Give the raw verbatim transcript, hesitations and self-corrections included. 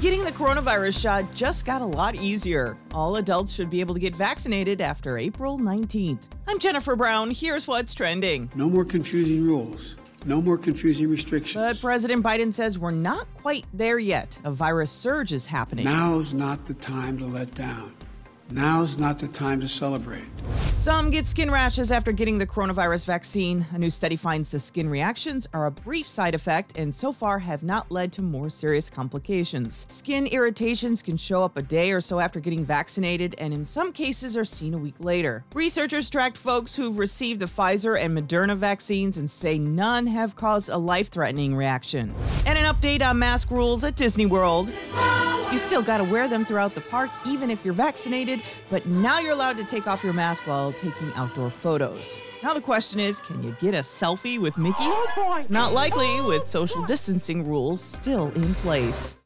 Getting the coronavirus shot just got a lot easier. All adults should be able to get vaccinated after April nineteenth. I'm Jennifer Brown. Here's what's trending. No more confusing rules. No more confusing restrictions. But President Biden says we're not quite there yet. A virus surge is happening. Now's not the time to let down. Now's not the time to celebrate. Some get skin rashes after getting the coronavirus vaccine. A new study finds the skin reactions are a brief side effect and so far have not led to more serious complications. Skin irritations can show up a day or so after getting vaccinated and in some cases are seen a week later. Researchers tracked folks who've received the Pfizer and Moderna vaccines and say none have caused a life-threatening reaction. And an update on mask rules at Disney World. You still gotta wear them throughout the park even if you're vaccinated. But now you're allowed to take off your mask while taking outdoor photos. Now the question is, can you get a selfie with Mickey? Not likely, with social distancing rules still in place.